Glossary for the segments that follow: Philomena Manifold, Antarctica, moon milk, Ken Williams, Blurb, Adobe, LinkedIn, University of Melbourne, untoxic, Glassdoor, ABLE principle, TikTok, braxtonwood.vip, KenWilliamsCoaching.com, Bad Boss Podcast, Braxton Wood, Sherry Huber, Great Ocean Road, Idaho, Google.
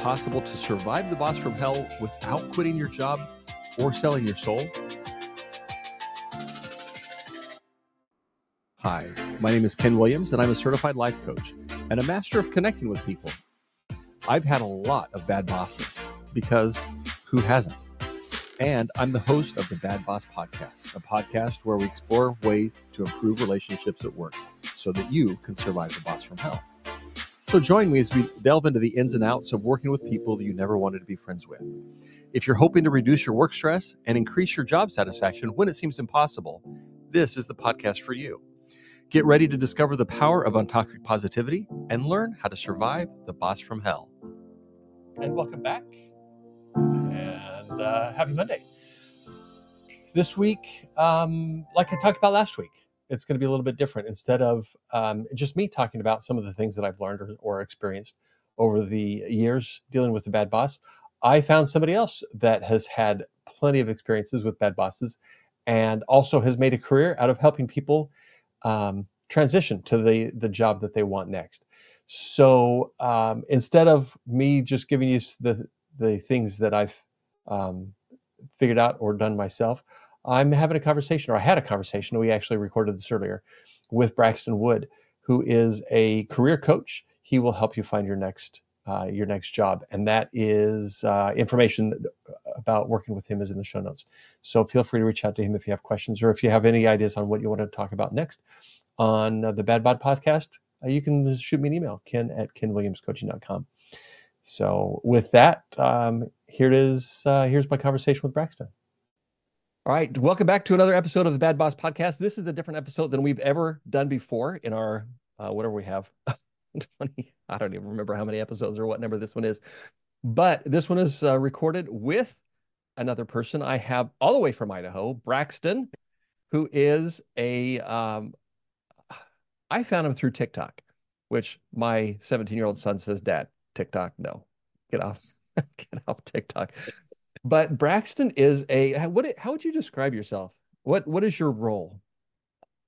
possible to survive the boss from hell without quitting your job or selling your soul? Hi, my name is Ken Williams, and I'm a certified life coach and a master of connecting with people. I've had a lot of bad bosses, because who hasn't? And I'm the host of the Bad Boss Podcast, a podcast where we explore ways to improve relationships at work so that you can survive the boss from hell. So join me as we delve into the ins and outs of working with people that you never wanted to be friends with. If you're hoping to reduce your work stress and increase your job satisfaction when it seems impossible, this is the podcast for you. Get ready to discover the power of untoxic positivity and learn how to survive the boss from hell. And welcome back, and happy Monday. This week, like I talked about last week, it's going to be a little bit different. Instead of just me talking about some of the things that I've learned or experienced over the years dealing with the bad boss, I found somebody else that has had plenty of experiences with bad bosses and also has made a career out of helping people transition to the job that they want next. So instead of me just giving you the things that I've figured out or done myself, I'm having a conversation, or I had a conversation, we actually recorded this earlier, with Braxton Wood, who is a career coach. He will help you find your next job. And that is information about working with him is in the show notes. So feel free to reach out to him if you have questions, or if you have any ideas on what you want to talk about next on the Bad Bod Podcast, you can shoot me an email, ken@kenwilliamscoaching.com. So with that, here it is. Here's my conversation with Braxton. All right. Welcome back to another episode of the Bad Boss Podcast. This is a different episode than we've ever done before in our, whatever we have, 20, I don't even remember how many episodes or what number this one is, but this one is recorded with another person I have all the way from Idaho, Braxton, who is I found him through TikTok, which my 17-year-old son says, Dad, TikTok, no, get off TikTok. But Braxton is how would you describe yourself? What is your role?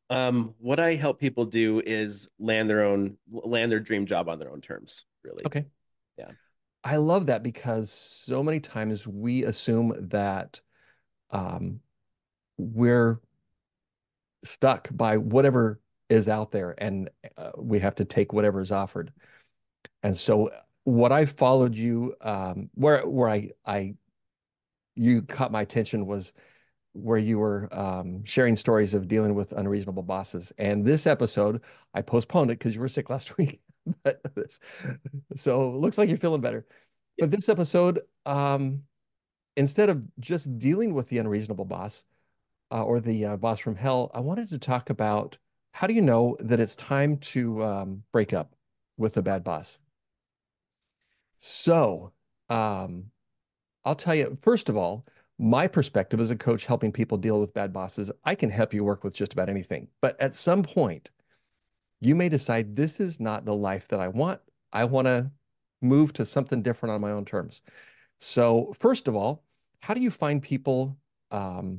What I help people do is land their dream job on their own terms, really. Okay. Yeah. I love that, because so many times we assume that we're stuck by whatever is out there, and we have to take whatever is offered. And so what I followed you, you caught my attention, was where you were sharing stories of dealing with unreasonable bosses. And this episode, I postponed it because you were sick last week. So it looks like you're feeling better. But this episode, instead of just dealing with the unreasonable boss or the boss from hell, I wanted to talk about, how do you know that it's time to break up with a bad boss? So, I'll tell you, first of all, my perspective as a coach helping people deal with bad bosses, I can help you work with just about anything. But at some point, you may decide, this is not the life that I want. I want to move to something different on my own terms. So first of all, how do you find people? Well,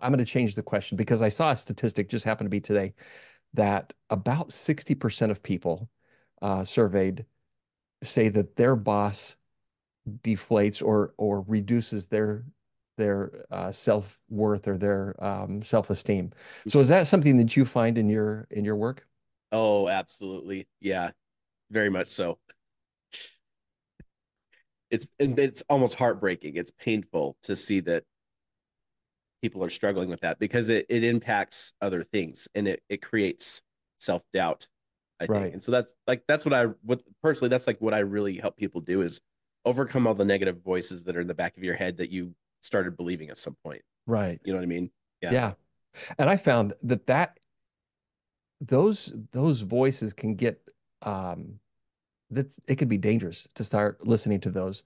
I'm going to change the question, because I saw a statistic, just happened to be today, that about 60% of people surveyed say that their boss deflates or reduces their self-worth or their self-esteem. So is that something that you find in your work? Oh, absolutely. Yeah, very much so. It's almost heartbreaking. It's painful to see that people are struggling with that, because it impacts other things, and it creates self-doubt, I think. Right. And so that's like what I really help people do, is overcome all the negative voices that are in the back of your head that you started believing at some point. Right. You know what I mean? Yeah. Yeah. And I found that those voices can get, it could be dangerous to start listening to those.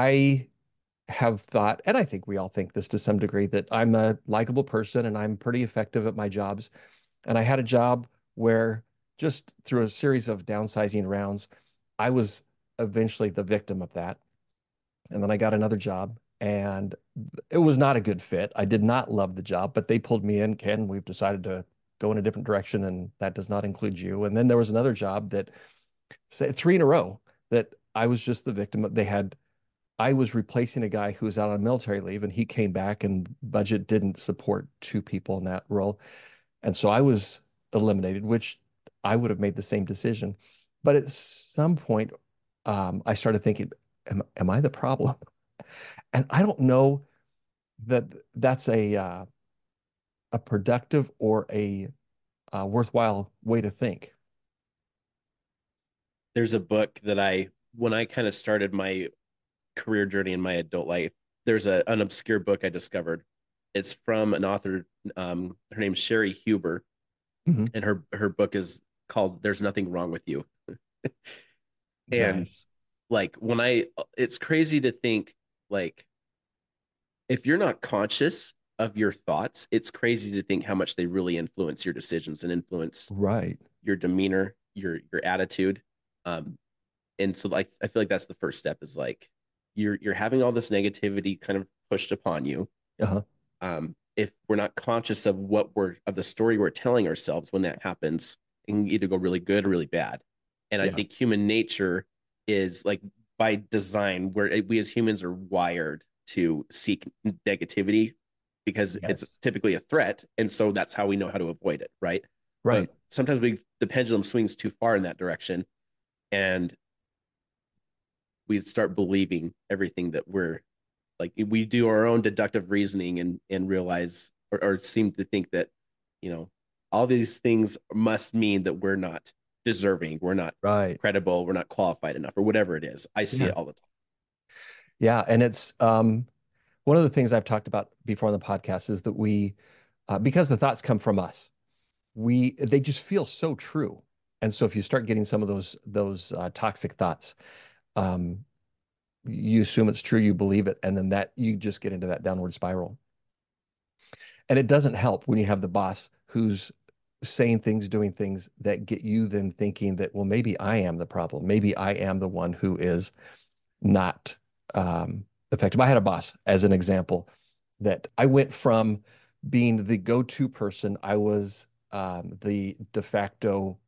I have thought, and I think we all think this to some degree, that I'm a likable person and I'm pretty effective at my jobs. And I had a job where, just through a series of downsizing rounds, I was eventually the victim of that. And then I got another job, and it was not a good fit. I did not love the job, but they pulled me in. Ken, we've decided to go in a different direction, and that does not include you. And then there was another job that say 3 in a row that I was just the victim. I was replacing a guy who was out on military leave, and he came back, and budget didn't support 2 people in that role. And so I was eliminated, which I would have made the same decision. But at some point, I started thinking, am I the problem? And I don't know that that's a productive or a worthwhile way to think. There's a book that when I kind of started my career journey in my adult life, there's an obscure book I discovered. It's from an author. Her name's Sherry Huber. Mm-hmm. And her book is called There's Nothing Wrong With You. And nice. Like it's crazy to think, like, if you're not conscious of your thoughts, it's crazy to think how much they really influence your decisions and influence your demeanor, your attitude. And so like, I feel like that's the first step, is like, you're having all this negativity kind of pushed upon you. Uh-huh. If we're not conscious of of the story we're telling ourselves when that happens, it can either go really good or really bad. And I think human nature is, like, by design, where we as humans are wired to seek negativity because it's typically a threat. And so that's how we know how to avoid it. Right. But sometimes the pendulum swings too far in that direction, and we start believing everything that we do our own deductive reasoning and realize, or seem to think that, all these things must mean that we're not deserving, we're not credible, we're not qualified enough, or whatever it is. I see it all the time. Yeah. And it's one of the things I've talked about before on the podcast is that we, because the thoughts come from us, they just feel so true. And so if you start getting some of those toxic thoughts, you assume it's true, you believe it, and then you just get into that downward spiral. And it doesn't help when you have the boss who's saying things, doing things that get you then thinking that, well, maybe I am the problem. Maybe I am the one who is not effective. I had a boss, as an example, that I went from being the go-to person. I was the de facto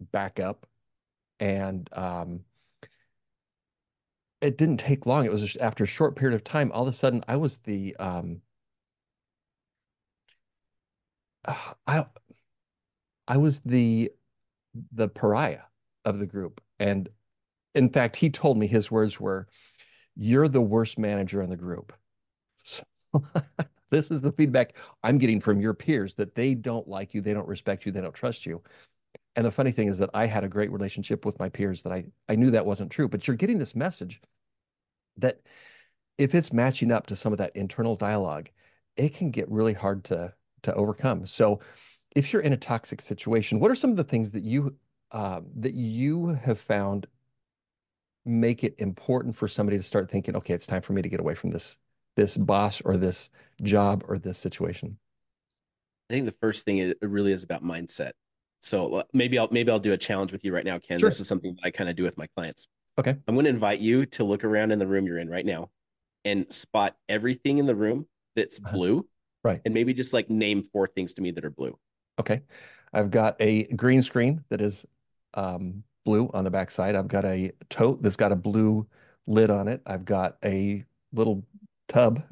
backup, and it didn't take long. It was just after a short period of time, all of a sudden I was the, I was the pariah of the group. And in fact, he told me, his words were, "You're the worst manager in the group." So this is the feedback I'm getting from your peers, that they don't like you. They don't respect you. They don't trust you. And the funny thing is that I had a great relationship with my peers, that I knew that wasn't true. But you're getting this message that if it's matching up to some of that internal dialogue, it can get really hard to overcome. So if you're in a toxic situation, what are some of the things that you have found make it important for somebody to start thinking, okay, it's time for me to get away from this boss or this job or this situation? I think the first thing it really is about mindset. So maybe I'll do a challenge with you right now, Ken. Sure. This is something that I kind of do with my clients. Okay. I'm going to invite you to look around in the room you're in right now and spot everything in the room that's blue. Right. And maybe just like name 4 things to me that are blue. Okay. I've got a green screen that is blue on the backside. I've got a tote that's got a blue lid on it. I've got a little tub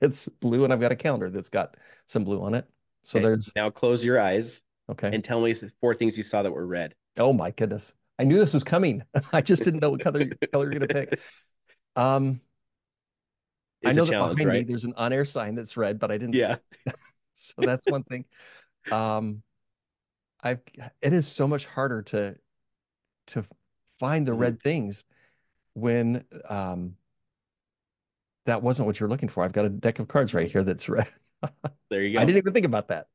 that's blue, and I've got a calendar that's got some blue on it. So now close your eyes. Okay. And tell me 4 things you saw that were red. Oh my goodness. I knew this was coming. I just didn't know what color you're going to pick. I know that behind me there's an on-air sign that's red, but I didn't. Yeah. So that's one thing. It is so much harder to find the red things when that wasn't what you're looking for. I've got a deck of cards right here that's red. There you go. I didn't even think about that.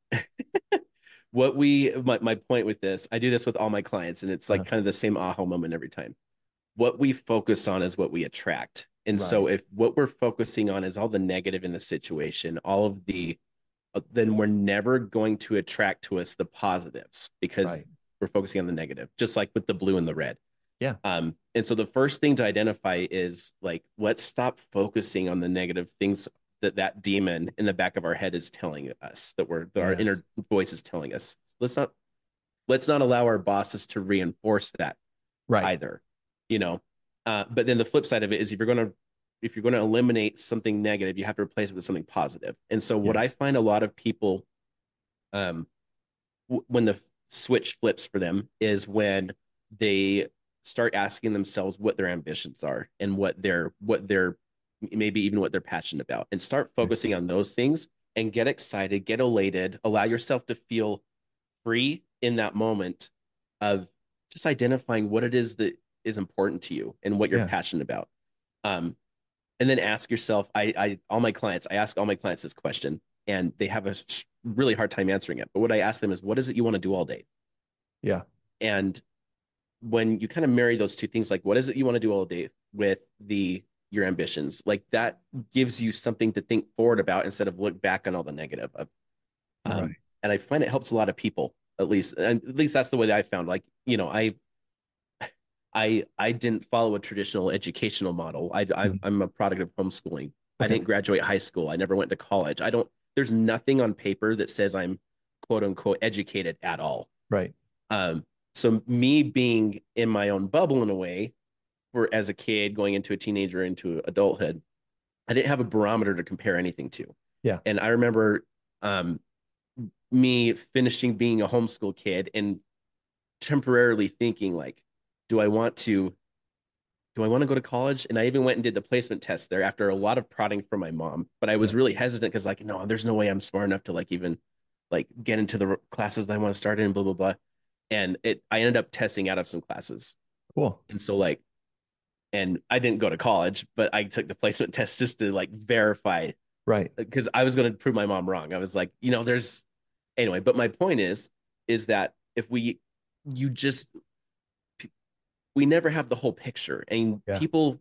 My point with this, I do this with all my clients, and it's like kind of the same aha moment every time. What we focus on is what we attract. And so if what we're focusing on is all the negative in the situation, then we're never going to attract to us the positives, because we're focusing on the negative, just like with the blue and the red. Yeah. And so the first thing to identify is, like, let's stop focusing on the negative things that demon in the back of our head is telling us, our inner voice is telling us. Let's not allow our bosses to reinforce that. right. either, you know? But then the flip side of it is if you're going to eliminate something negative, you have to replace it with something positive. And so what I find a lot of people, when the switch flips for them is when they start asking themselves what their ambitions are and what their maybe even what they're passionate about, and start focusing on those things and get excited, get elated, allow yourself to feel free in that moment of just identifying what it is that is important to you and what you're passionate about. And then ask yourself, I ask all my clients this question, and they have a really hard time answering it. But what I ask them is, what is it you want to do all day? Yeah. And when you kind of marry those two things, like what is it you want to do all day with your ambitions, like that gives you something to think forward about instead of look back on all the negative. Right. And I find it helps a lot of people, at least that's the way that I found, like, you know, I didn't follow a traditional educational model. I'm a product of homeschooling. Okay. I didn't graduate high school. I never went to college. There's nothing on paper that says I'm quote unquote educated at all. Right. So me being in my own bubble in a way, for as a kid going into a teenager, into adulthood, I didn't have a barometer to compare anything to. Yeah. And I remember me finishing being a homeschool kid and temporarily thinking like, do I want to go to college? And I even went and did the placement test there after a lot of prodding from my mom, but I was really hesitant because like, no, there's no way I'm smart enough to like, even like get into the classes that I want to start in, blah, blah, blah. And I ended up testing out of some classes. Cool. And so like, and I didn't go to college, but I took the placement test just to like verify. Right. Because I was going to prove my mom wrong. I was like, you know, anyway, but my point is that if we never have the whole picture, and people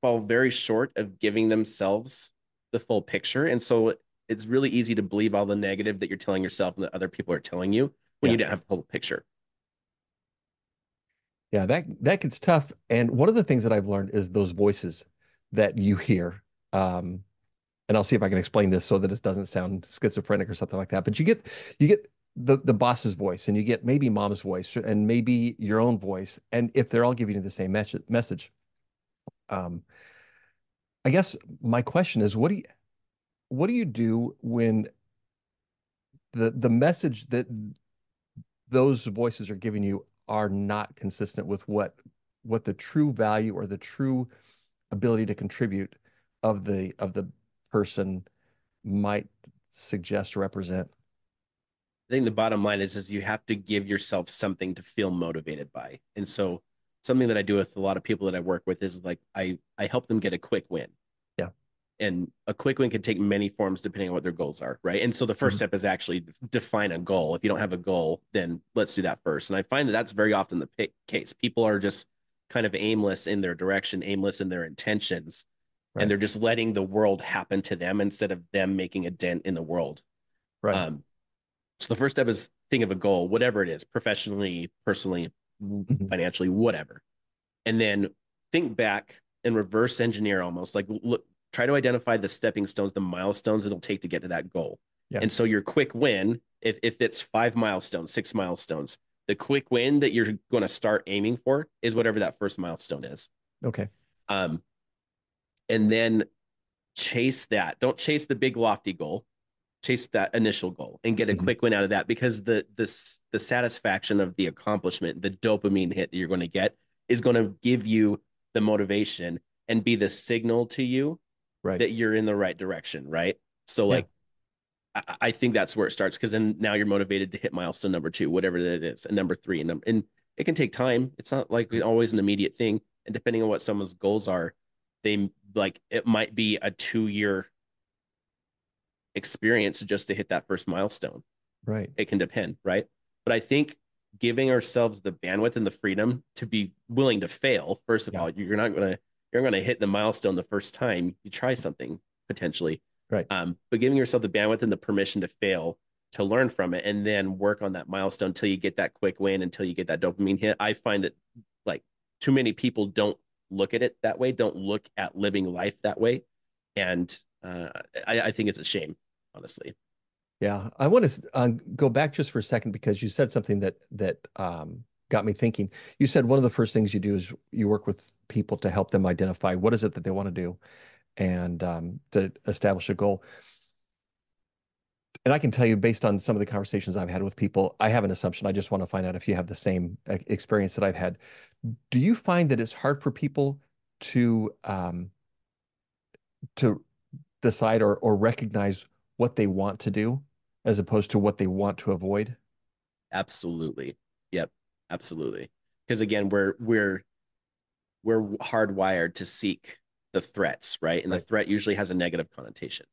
fall very short of giving themselves the full picture. And so it's really easy to believe all the negative that you're telling yourself and that other people are telling you when you don't have the whole picture. Yeah, that gets tough. And one of the things that I've learned is those voices that you hear. And I'll see if I can explain this so that it doesn't sound schizophrenic or something like that. But you get the boss's voice, and you get maybe mom's voice, and maybe your own voice. And if they're all giving you the same message, I guess my question is, what do you do when the message that those voices are giving you are not consistent with what the true value or the true ability to contribute of the person might suggest or represent? I think the bottom line is you have to give yourself something to feel motivated by. And so something that I do with a lot of people that I work with is like, I help them get a quick win. Yeah. And a quick win can take many forms depending on what their goals are. Right. And so the first step is actually define a goal. If you don't have a goal, then let's do that first. And I find that that's very often the case. People are just kind of aimless in their direction, aimless in their intentions. Right. And they're just letting the world happen to them instead of them making a dent in the world. Right. So the first step is think of a goal, whatever it is, professionally, personally, financially, whatever. And then think back and reverse engineer almost, like look, try to identify the stepping stones, the milestones it'll take to get to that goal. Yeah. And so your quick win, if it's 5 milestones, 6 milestones, the quick win that you're going to start aiming for is whatever that first milestone is. Okay. And then chase that. Don't chase the big lofty goal. Chase that initial goal and get a quick win out of that, because the satisfaction of the accomplishment, the dopamine hit that you're going to get is going to give you the motivation and be the signal to you that you're in the right direction. Right. So like, I think that's where it starts. Cause then now you're motivated to hit milestone number 2, whatever that is, and number 3, and it can take time. It's not like always an immediate thing. And depending on what someone's goals are, it might be a 2-year experience just to hit that first milestone. Right. It can depend. Right. But I think giving ourselves the bandwidth and the freedom to be willing to fail. First of all, you're going to hit the milestone the first time you try something potentially. Right. But giving yourself the bandwidth and the permission to fail, to learn from it, and then work on that milestone until you get that quick win, until you get that dopamine hit. I find that like too many people don't look at it that way. Don't look at living life that way. And I think it's a shame, honestly. Yeah. I want to go back just for a second, because you said something that got me thinking. You said one of the first things you do is you work with people to help them identify what is it that they want to do and to establish a goal. And I can tell you, based on some of the conversations I've had with people, I have an assumption. I just want to find out if you have the same experience that I've had. Do you find that it's hard for people to decide or recognize what they want to do as opposed to what they want to avoid? Absolutely. Yep. Absolutely. Because again, we're hardwired to seek the threats, right? And the threat usually has a negative connotation.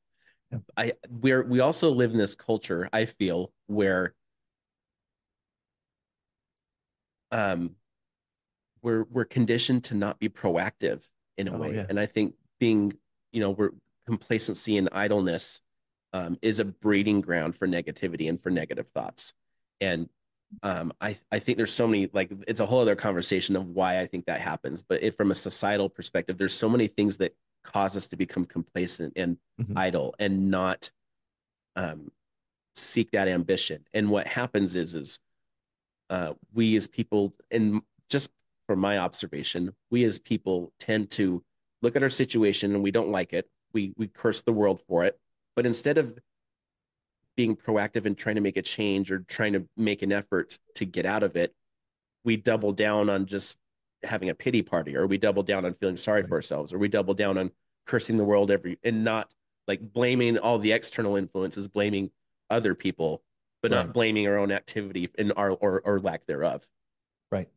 Yep. We also live in this culture, I feel, where we're conditioned to not be proactive in a way. Yeah. And I think being, complacency and idleness is a breeding ground for negativity and for negative thoughts. And I think there's so many, it's a whole other conversation of why I think that happens. But from a societal perspective, there's so many things that cause us to become complacent and idle and not seek that ambition. And what happens is we as people, and just from my observation, we as people tend to look at our situation and we don't like it. We curse the world for it. But instead of being proactive and trying to make a change or trying to make an effort to get out of it, we double down on just having a pity party, or we double down on feeling sorry for ourselves, or we double down on cursing the world and not blaming all the external influences, blaming other people, but not blaming our own activity and or lack thereof. Right.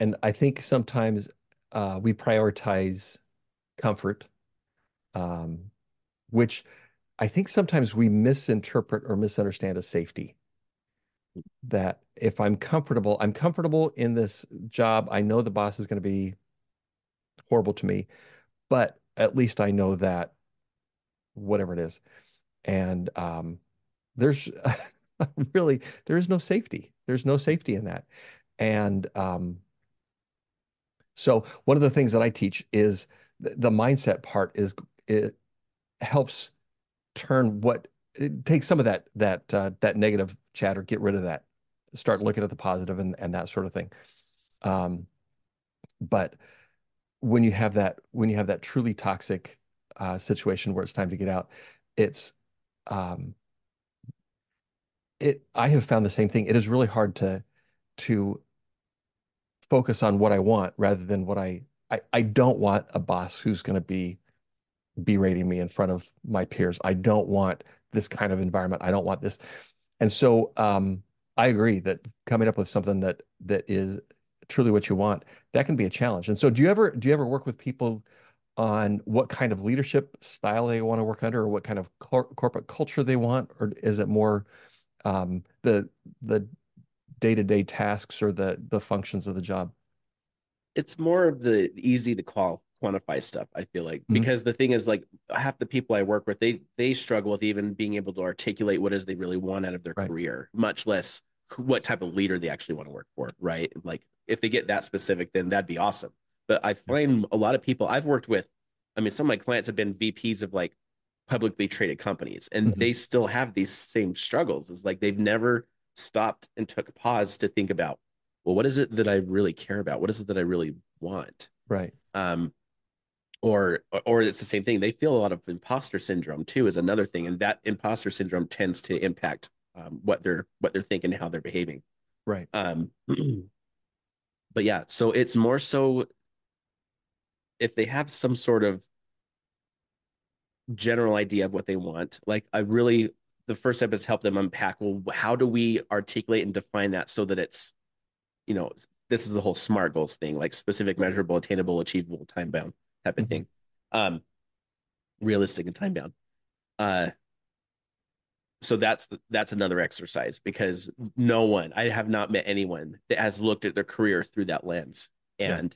And I think sometimes we prioritize comfort, which I think sometimes we misinterpret or misunderstand as safety. That if I'm comfortable in this job. I know the boss is going to be horrible to me, but at least I know that whatever it is. And there's really, there is no safety. There's no safety in that. And so one of the things that I teach is the mindset part is it helps turn take some of that negative chatter, get rid of that, start looking at the positive and that sort of thing. But when you have that truly toxic situation where it's time to get out, I have found the same thing. It is really hard to focus on what I want rather than what I don't want a boss who's going to be berating me in front of my peers. I don't want this kind of environment. I don't want this. And so I agree that coming up with something that is truly what you want, that can be a challenge. And so do you ever work with people on what kind of leadership style they want to work under, or what kind of corporate culture they want? Or is it more the day-to-day tasks or the functions of the job? It's more of the easy to quantify stuff, I feel like, because the thing is, half the people I work with, they struggle with even being able to articulate what is they really want out of their career, much less what type of leader they actually want to work for, right? If they get that specific, then that'd be awesome. But I find a lot of people I've worked with, some of my clients have been VPs of publicly traded companies, and they still have these same struggles. It's they've never stopped and took a pause to think about, well, what is it that I really care about? What is it that I really want? Right. Or it's the same thing. They feel a lot of imposter syndrome too, is another thing. And that imposter syndrome tends to impact what they're thinking, how they're behaving. Right. But yeah, so it's more so if they have some sort of general idea of what they want, the first step is to help them unpack, well, how do we articulate and define that so that it's, this is the whole SMART goals thing, specific, measurable, attainable, achievable, time-bound type of thing. Realistic and time-bound. So that's another exercise, because I have not met anyone that has looked at their career through that lens. And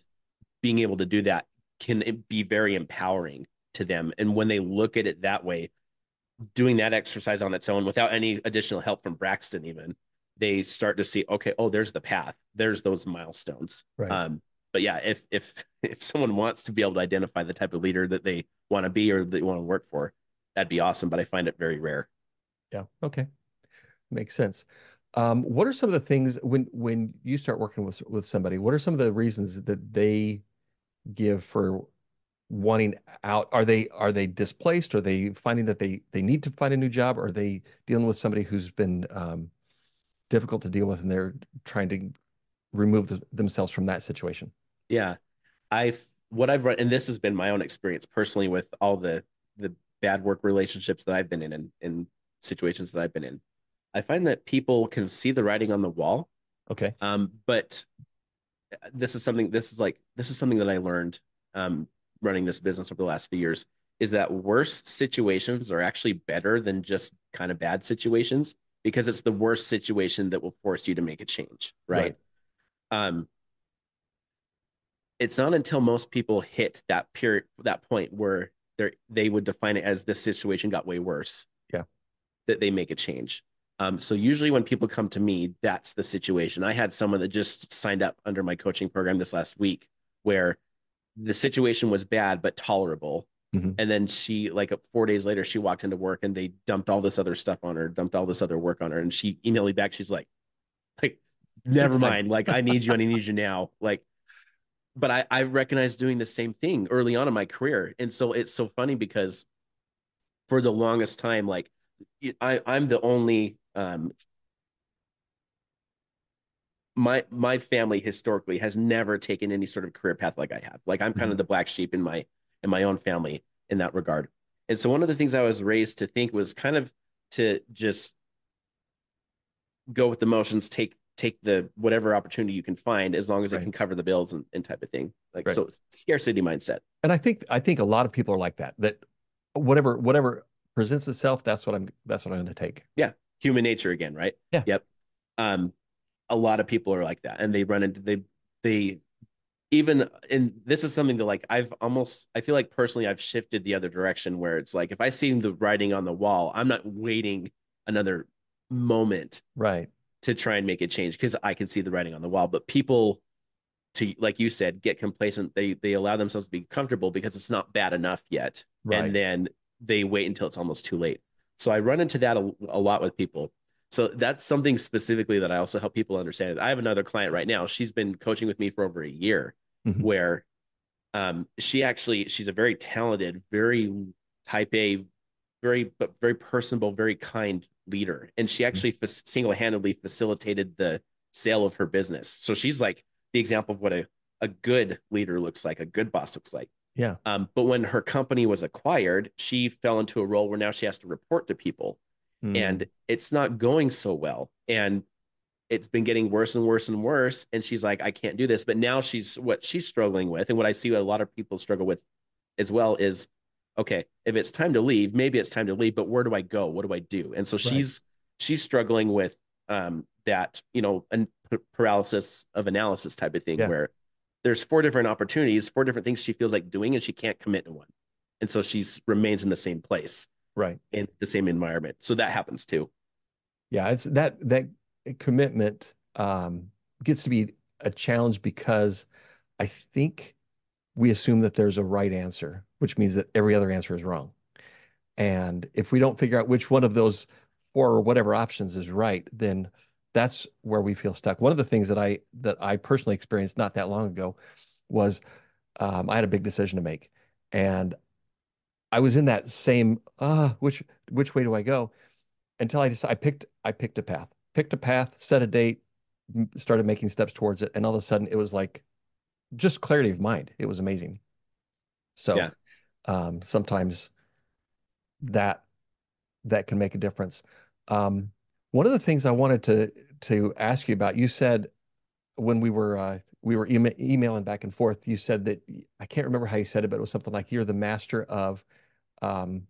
being able to do that can be very empowering to them. And when they look at it that way, doing that exercise on its own without any additional help from Braxton even, they start to see, okay, oh, there's the path. There's those milestones. Right. But yeah, if someone wants to be able to identify the type of leader that they want to be or they want to work for, that'd be awesome. But I find it very rare. Yeah. Okay. Makes sense. What are some of the things when you start working with somebody, what are some of the reasons that they give for wanting out? Are they displaced? Are they finding that they need to find a new job? Are they dealing with somebody who's been difficult to deal with and they're trying to remove themselves from that situation? Yeah. What I've run, and this has been my own experience personally with all the bad work relationships that I've been in and in situations that I've been in, I find that people can see the writing on the wall. Okay. But this is something that I learned running this business over the last few years, is that worse situations are actually better than just kind of bad situations, because it's the worst situation that will force you to make a change. Right. It's not until most people hit that period, that point where they would define it as this situation got way worse. Yeah. That they make a change. So usually when people come to me, that's the situation. I had someone that just signed up under my coaching program this last week where the situation was bad, but tolerable. Mm-hmm. And then she, like 4 days later, she walked into work and they dumped all this other stuff on her, dumped all this other work on her. And she emailed me back. She's like, never mind. Like, I need you and I need you now. Like, but I recognized doing the same thing early on in my career. And so it's so funny because for the longest time, like I'm the only, my family historically has never taken any sort of career path like I have. Like I'm kind of the black sheep in my own family in that regard. And so one of the things I was raised to think was kind of to just go with the motions, take the whatever opportunity you can find as long as it can cover the bills and type of thing. Like, so scarcity mindset. And I think a lot of people are like that whatever presents itself, that's what I'm going to take. Yeah. Human nature again. Right. Yeah. Yep. A lot of people are like that, and they run into, and this is something that like, I feel like personally I've shifted the other direction where it's like, if I see the writing on the wall, I'm not waiting another moment. Right. To try and make a change, because I can see the writing on the wall. But people, to like you said, get complacent. They allow themselves to be comfortable because it's not bad enough yet, and then they wait until it's almost too late. So I run into that a lot with people. So that's something specifically that I also help people understand. I have another client right now. She's been coaching with me for over a year, where she's a very talented, very type A, very personable, very kind leader. And she actually single-handedly facilitated the sale of her business. So she's like the example of what a good leader looks like, a good boss looks like. Yeah. But when her company was acquired, she fell into a role where now she has to report to people, and it's not going so well. And it's been getting worse and worse and worse. And she's like, I can't do this. But now what she's struggling with, and what I see a lot of people struggle with as well, is, okay, if it's time to leave, maybe it's time to leave, but where do I go? What do I do? And so she's struggling with that, and paralysis of analysis type of thing, where there's 4 different opportunities, 4 different things she feels like doing, and she can't commit to one. And so she remains in the same place, in the same environment. So that happens too. Yeah, it's that commitment gets to be a challenge, because I think we assume that there's a right answer, which means that every other answer is wrong. And if we don't figure out which one of those 4 or whatever options is right, then that's where we feel stuck. One of the things that I personally experienced not that long ago was I had a big decision to make, and I was in that same which way do I go, until I picked a path, set a date, started making steps towards it, and all of a sudden it was like just clarity of mind. It was amazing. So sometimes that can make a difference. One of the things I wanted to ask you about, you said when we were emailing back and forth, you said that, I can't remember how you said it, but it was something like, you're the master of firing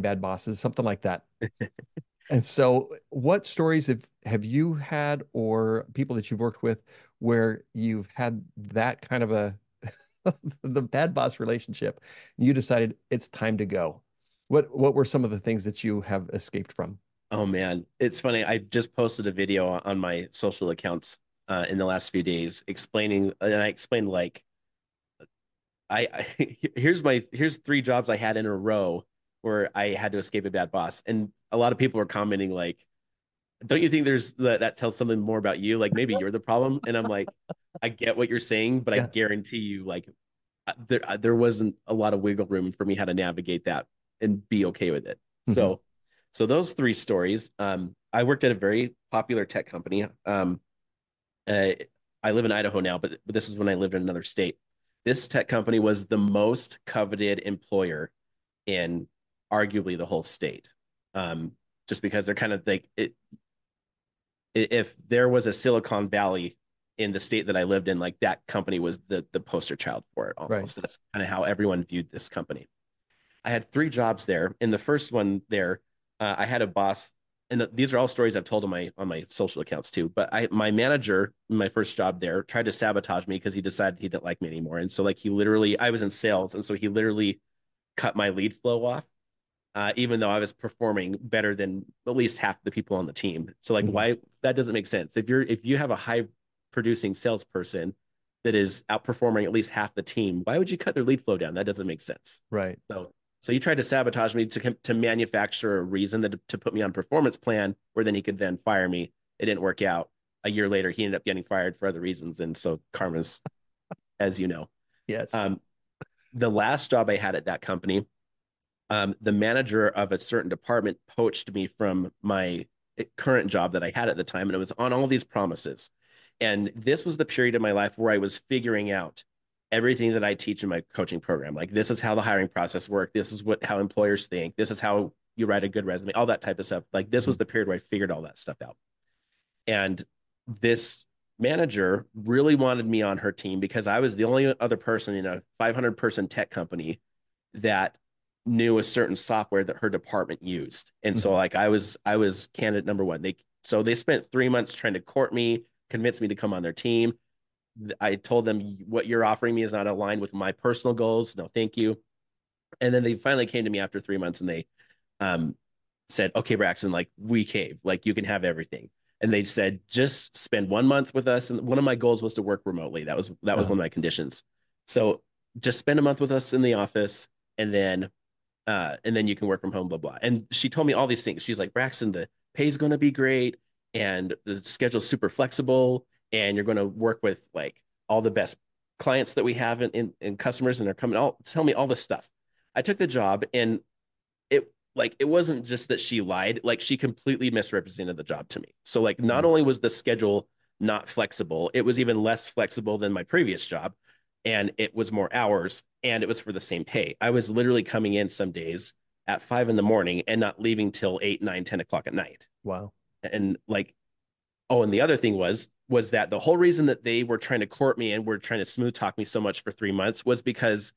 bad bosses, something like that. And so what stories have you had, or people that you've worked with, where you've had that kind of the bad boss relationship, you decided it's time to go? What were some of the things that you have escaped from? Oh man, it's funny. I just posted a video on my social accounts in the last few days explaining, and I explained like, here's 3 jobs I had in a row where I had to escape a bad boss. And a lot of people were commenting like, don't you think there's that tells something more about you? Like maybe you're the problem. And I'm like, I get what you're saying, but yeah. I guarantee you, like there wasn't a lot of wiggle room for me how to navigate that and be okay with it. Mm-hmm. So those three stories, I worked at a very popular tech company. I live in Idaho now, but this is when I lived in another state. This tech company was the most coveted employer in arguably the whole state. Just because they're kind of like, if there was a Silicon Valley in the state that I lived in, like that company was the poster child for it almost. Right. So that's kind of how everyone viewed this company. I had three jobs there. In the first one there, I had a boss, and these are all stories I've told on my social accounts too, but my manager, my first job there, tried to sabotage me because he decided he didn't like me anymore. And so like I was in sales. And so he literally cut my lead flow off. Even though I was performing better than at least half the people on the team. So like, why that doesn't make sense. If you have a high producing salesperson that is outperforming at least half the team, why would you cut their lead flow down? That doesn't make sense. Right. So you tried to sabotage me to manufacture a reason to put me on performance plan where then he could then fire me. It didn't work out. A year later, he ended up getting fired for other reasons. And so karma's, as you know. Yes. The last job I had at that company, the manager of a certain department poached me from my current job that I had at the time. And it was on all these promises. And this was the period of my life where I was figuring out everything that I teach in my coaching program. Like, this is how the hiring process worked. This is how employers think. This is how you write a good resume, all that type of stuff. Like, this was the period where I figured all that stuff out. And this manager really wanted me on her team because I was the only other person in a 500 person tech company that knew a certain software that her department used. And so like I was candidate number one. So they spent 3 months trying to court me, convince me to come on their team. I told them, what you're offering me is not aligned with my personal goals. No, thank you. And then they finally came to me after 3 months and they said, okay, Braxton, like we cave, like you can have everything. And they said, just spend 1 month with us. And one of my goals was to work remotely. That was one of my conditions. So just spend a month with us in the office and then you can work from home, blah, blah. And she told me all these things. She's like, Braxton, the pay is going to be great and the schedule is super flexible and you're going to work with like all the best clients that we have and customers, and they're coming all tell me all this stuff. I took the job and it wasn't just that she lied, like she completely misrepresented the job to me. So like, not only was the schedule not flexible, it was even less flexible than my previous job. And it was more hours and it was for the same pay. I was literally coming in some days at 5 in the morning and not leaving till 8, 9, 10 o'clock at night. Wow. And like, oh, and the other thing was that the whole reason that they were trying to court me and were trying to smooth talk me so much for 3 months was because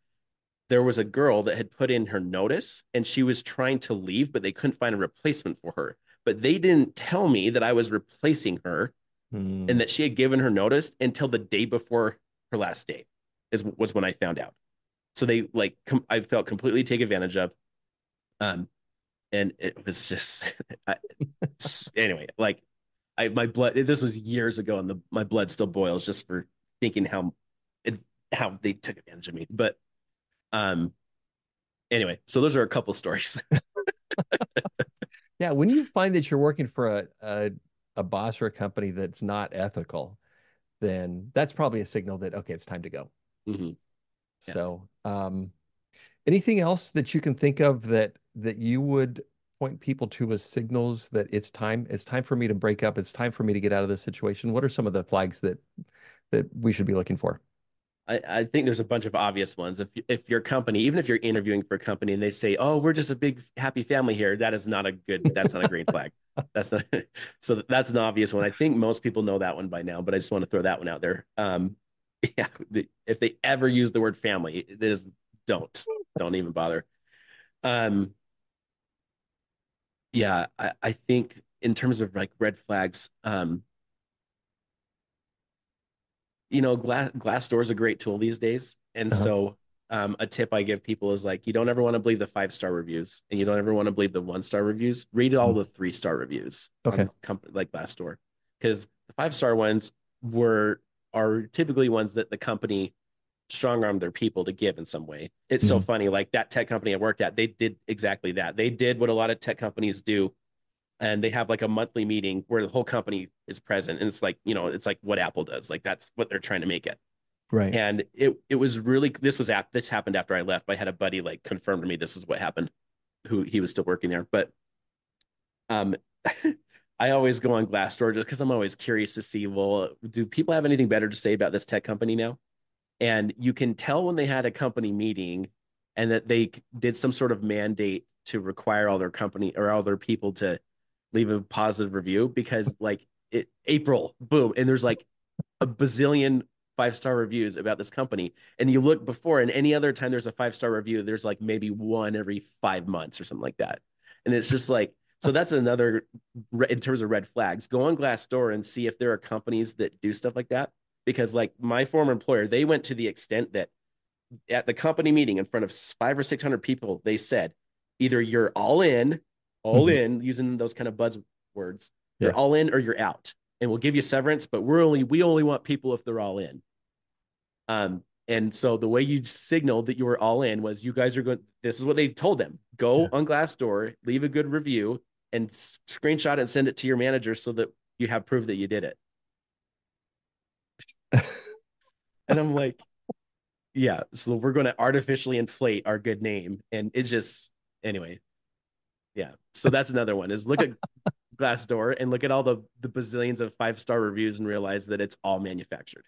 there was a girl that had put in her notice and she was trying to leave, but they couldn't find a replacement for her. But they didn't tell me that I was replacing her and that she had given her notice until the day before her last day. Was when I found out. So they like, I felt completely taken advantage of. And it was just, anyway, like my blood, this was years ago and my blood still boils just for thinking how they took advantage of me. But anyway, so those are a couple stories. Yeah. When you find that you're working for a boss or a company that's not ethical, then that's probably a signal that, okay, it's time to go. Mm-hmm. Yeah. So anything else that you can think of that you would point people to as signals that it's time for me to break up, it's time for me to get out of this situation? What are some of the flags that we should be looking for? I think there's a bunch of obvious ones. If your company, even if you're interviewing for a company and they say, oh, we're just a big happy family here, that's not a green flag. So that's an obvious one. I think most people know that one by now, but I just want to throw that one out there. Yeah. If they ever use the word family, don't even bother. Yeah. I think in terms of like red flags, you know, Glassdoor is a great tool these days. And so a tip I give people is like, you don't ever want to believe the 5-star reviews and you don't ever want to believe the 1-star reviews. Read all the 3-star reviews. Okay. Like Glassdoor, because the 5-star ones are typically ones that the company strong-armed their people to give in some way. It's so funny. Like that tech company I worked at, they did exactly that. They did what a lot of tech companies do and they have like a monthly meeting where the whole company is present. And it's like, you know, it's like what Apple does. Like that's what they're trying to make it. Right. And it was really, this happened after I left, but I had a buddy like confirm to me, this is what happened, who he was still working there. But I always go on Glassdoor just because I'm always curious to see, well, do people have anything better to say about this tech company now? And you can tell when they had a company meeting and that they did some sort of mandate to require all their company or all their people to leave a positive review, because like April, boom. And there's like a bazillion 5-star reviews about this company. And you look before, and any other time there's a 5-star review, there's like maybe one every 5 months or something like that. And it's just like, so that's another, in terms of red flags, go on Glassdoor and see if there are companies that do stuff like that. Because like my former employer, they went to the extent that at the company meeting in front of 500 or 600 people, they said, either you're all in, using those kind of buzzwords, you're all in or you're out, and we'll give you severance, but we only want people if they're all in. And so the way you signaled that you were all in was, you guys are going, this is what they told them, go on Glassdoor, leave a good review and screenshot it and send it to your manager so that you have proof that you did it. And I'm like, yeah, so we're going to artificially inflate our good name. And it's just, anyway. Yeah. So that's another one, is look at Glassdoor and look at all the bazillions of 5-star reviews and realize that it's all manufactured.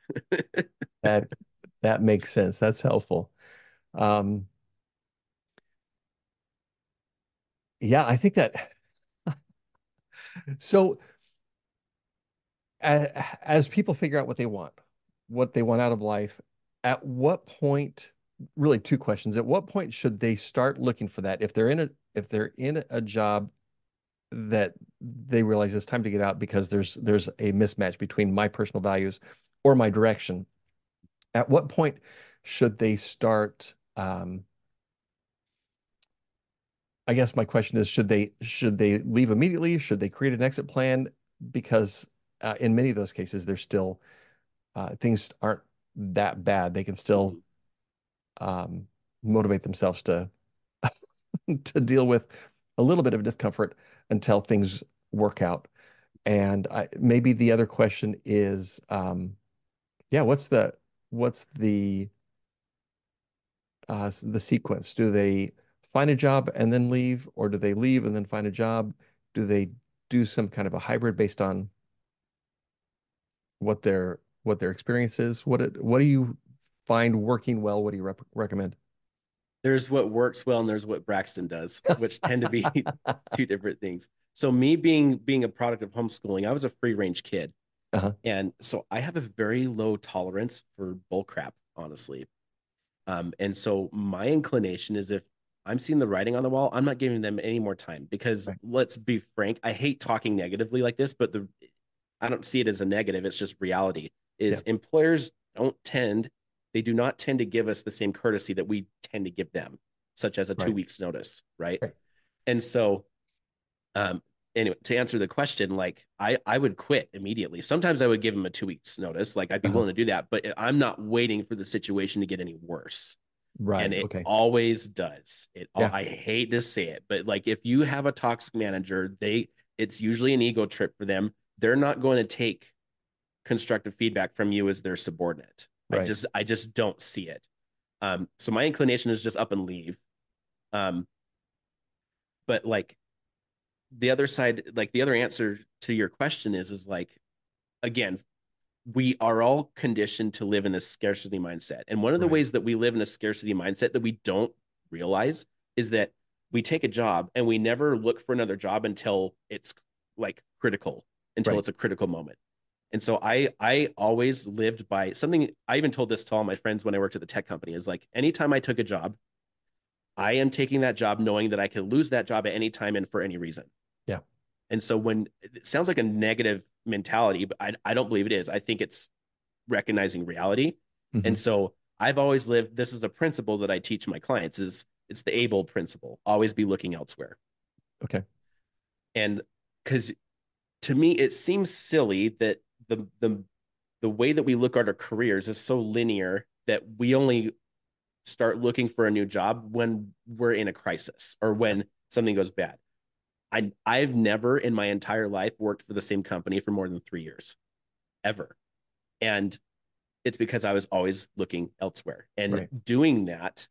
That makes sense. That's helpful. Yeah, I think that. So as people figure out what they want out of life, at what point, really 2 questions. At what point should they start looking for that? If they're in a job that they realize it's time to get out because there's a mismatch between my personal values or my direction, at what point should they start? I guess my question is, should they leave immediately? Should they create an exit plan? Because in many of those cases, there's still things aren't that bad. They can still motivate themselves to to deal with a little bit of discomfort until things work out. And maybe the other question is, yeah, what's the sequence? Do they find a job and then leave, or do they leave and then find a job? Do they do some kind of a hybrid based on what their experience is? What do you find working well? What do you recommend? There's what works well and there's what Braxton does, which tend to be 2 different things. So me being a product of homeschooling, I was a free range kid. And so I have a very low tolerance for bull crap, honestly. And so my inclination is, if I'm seeing the writing on the wall, I'm not giving them any more time, because let's be frank, I hate talking negatively like this, but I don't see it as a negative. It's just reality is employers do not tend to give us the same courtesy that we tend to give them, such as a 2 weeks notice. Right. And so, anyway, to answer the question, like I would quit immediately. Sometimes I would give them a 2 weeks notice. Like I'd be willing to do that, but I'm not waiting for the situation to get any worse. Right. And it always does. I hate to say it, but like, if you have a toxic manager, it's usually an ego trip for them. They're not going to take constructive feedback from you as their subordinate. I just don't see it. So my inclination is just up and leave. But like the other side, like the other answer to your question is like, again, we are all conditioned to live in this scarcity mindset. And one of the ways that we live in a scarcity mindset that we don't realize is that we take a job and we never look for another job until it's like critical, until it's a critical moment. And so I always lived by something. I even told this to all my friends when I worked at the tech company, is like, anytime I took a job, I am taking that job knowing that I could lose that job at any time and for any reason. Yeah. And so when it sounds like a negative mentality, but I don't believe it is. I think it's recognizing reality. And so I've always lived, this is a principle that I teach my clients, is it's the ABLE principle. Always be looking elsewhere. Okay. And because to me, it seems silly that the way that we look at our careers is so linear that we only start looking for a new job when we're in a crisis or when something goes bad. I've never in my entire life worked for the same company for more than 3 years, ever. And it's because I was always looking elsewhere and doing that.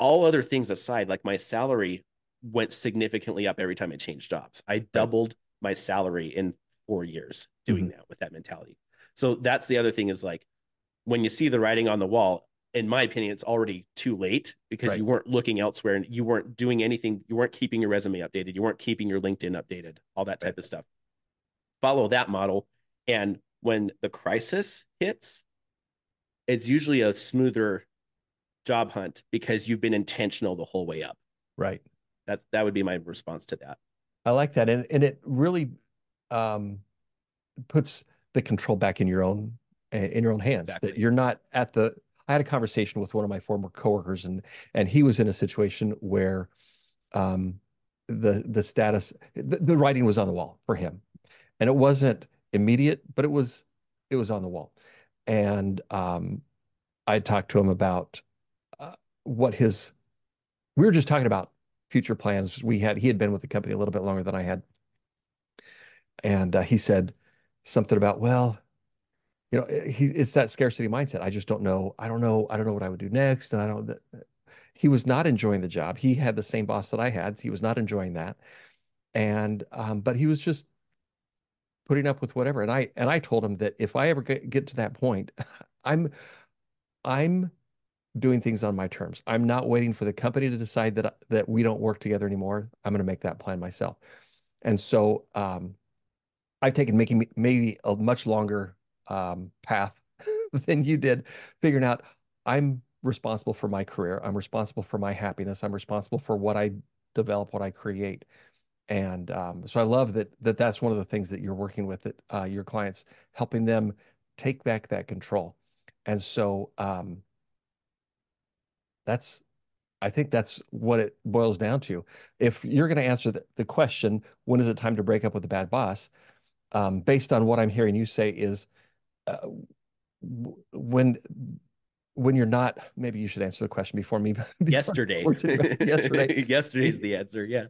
All other things aside, like my salary went significantly up every time I changed jobs. I doubled my salary in 4 years doing that with that mentality. So that's the other thing is like, when you see the writing on the wall, in my opinion, it's already too late because you weren't looking elsewhere and you weren't doing anything. You weren't keeping your resume updated. You weren't keeping your LinkedIn updated, all that type of stuff. Follow that model. And when the crisis hits, it's usually a smoother job hunt because you've been intentional the whole way up. Right. That would be my response to that. I like that. And it really puts the control back in your own hands. Exactly. That you're not at the, I had a conversation with one of my former coworkers, and he was in a situation where the writing was on the wall for him, and it wasn't immediate, but it was on the wall. And I talked to him about we were just talking about future plans. He had been with the company a little bit longer than I had. And he said something about, well, you know, it's that scarcity mindset. I just don't know. I don't know what I would do next. And he was not enjoying the job. He had the same boss that I had. He was not enjoying that. And, but he was just putting up with whatever. And I told him that if I ever get to that point, I'm doing things on my terms. I'm not waiting for the company to decide that we don't work together anymore. I'm going to make that plan myself. And so, I've taken making maybe a much longer path than you did, figuring out I'm responsible for my career. I'm responsible for my happiness. I'm responsible for what I develop, what I create. And so I love that that's one of the things that you're working with your clients, helping them take back that control. And so I think that's what it boils down to. If you're going to answer the question, when is it time to break up with the bad boss? Based on what I'm hearing you say is, when you're not, maybe you should answer the question before me. Yesterday's the answer. Yeah.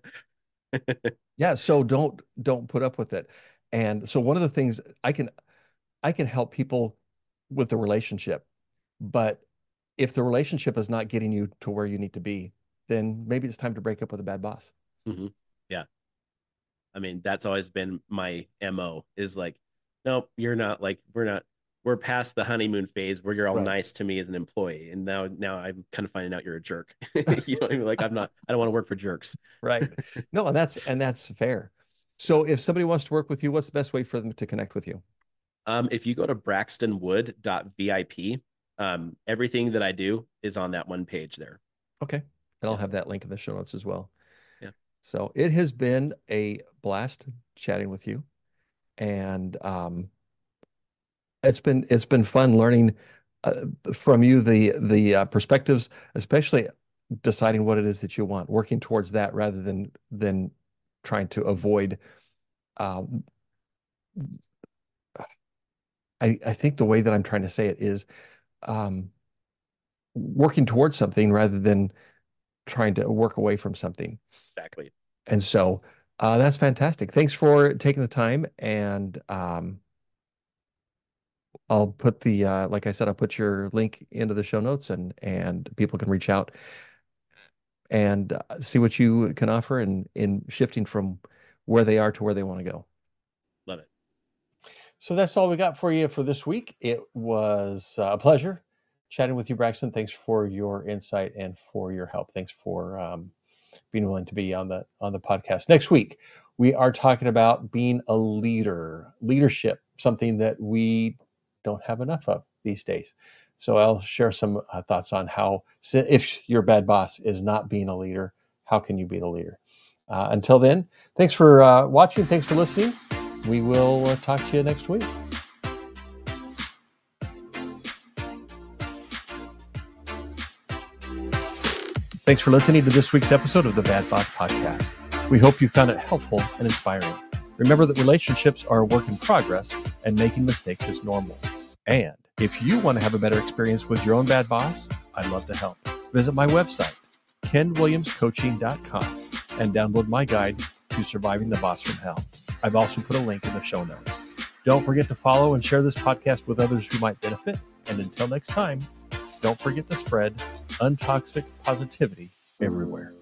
Yeah. So don't put up with it. And so one of the things I can help people with the relationship, but if the relationship is not getting you to where you need to be, then maybe it's time to break up with a bad boss. Mm-hmm. Yeah. I mean, that's always been my MO is like, nope, you're not like, we're past the honeymoon phase where you're all nice to me as an employee. And now I'm kind of finding out you're a jerk. You know what I mean? Like I don't want to work for jerks. Right. No, and that's fair. So if somebody wants to work with you, what's the best way for them to connect with you? If you go to braxtonwood.vip, everything that I do is on that one page there. Okay. And I'll have that link in the show notes as well. Yeah. So it has been a blast chatting with you. And, it's been fun learning from you, the perspectives, especially deciding what it is that you want, working towards that rather than trying to avoid, I think the way that I'm trying to say it is, working towards something rather than trying to work away from something. Exactly. And so, that's fantastic. Thanks for taking the time. And, I'll put like I said, I'll put your link into the show notes and people can reach out and see what you can offer in shifting from where they are to where they want to go. Love it. So that's all we got for you for this week. It was a pleasure chatting with you, Braxton. Thanks for your insight and for your help. Thanks for being willing to be on the podcast. Next week, we are talking about being a leader, leadership, something that we don't have enough of these days. So I'll share some thoughts on how, if your bad boss is not being a leader, how can you be the leader? Until then, thanks for watching. Thanks for listening. We will talk to you next week. Thanks for listening to this week's episode of the Bad Boss Podcast. We hope you found it helpful and inspiring. Remember that relationships are a work in progress and making mistakes is normal. And if you want to have a better experience with your own bad boss, I'd love to help. Visit my website, KenWilliamsCoaching.com and download my guide to surviving the boss from hell. I've also put a link in the show notes. Don't forget to follow and share this podcast with others who might benefit. And until next time, don't forget to spread untoxic positivity everywhere.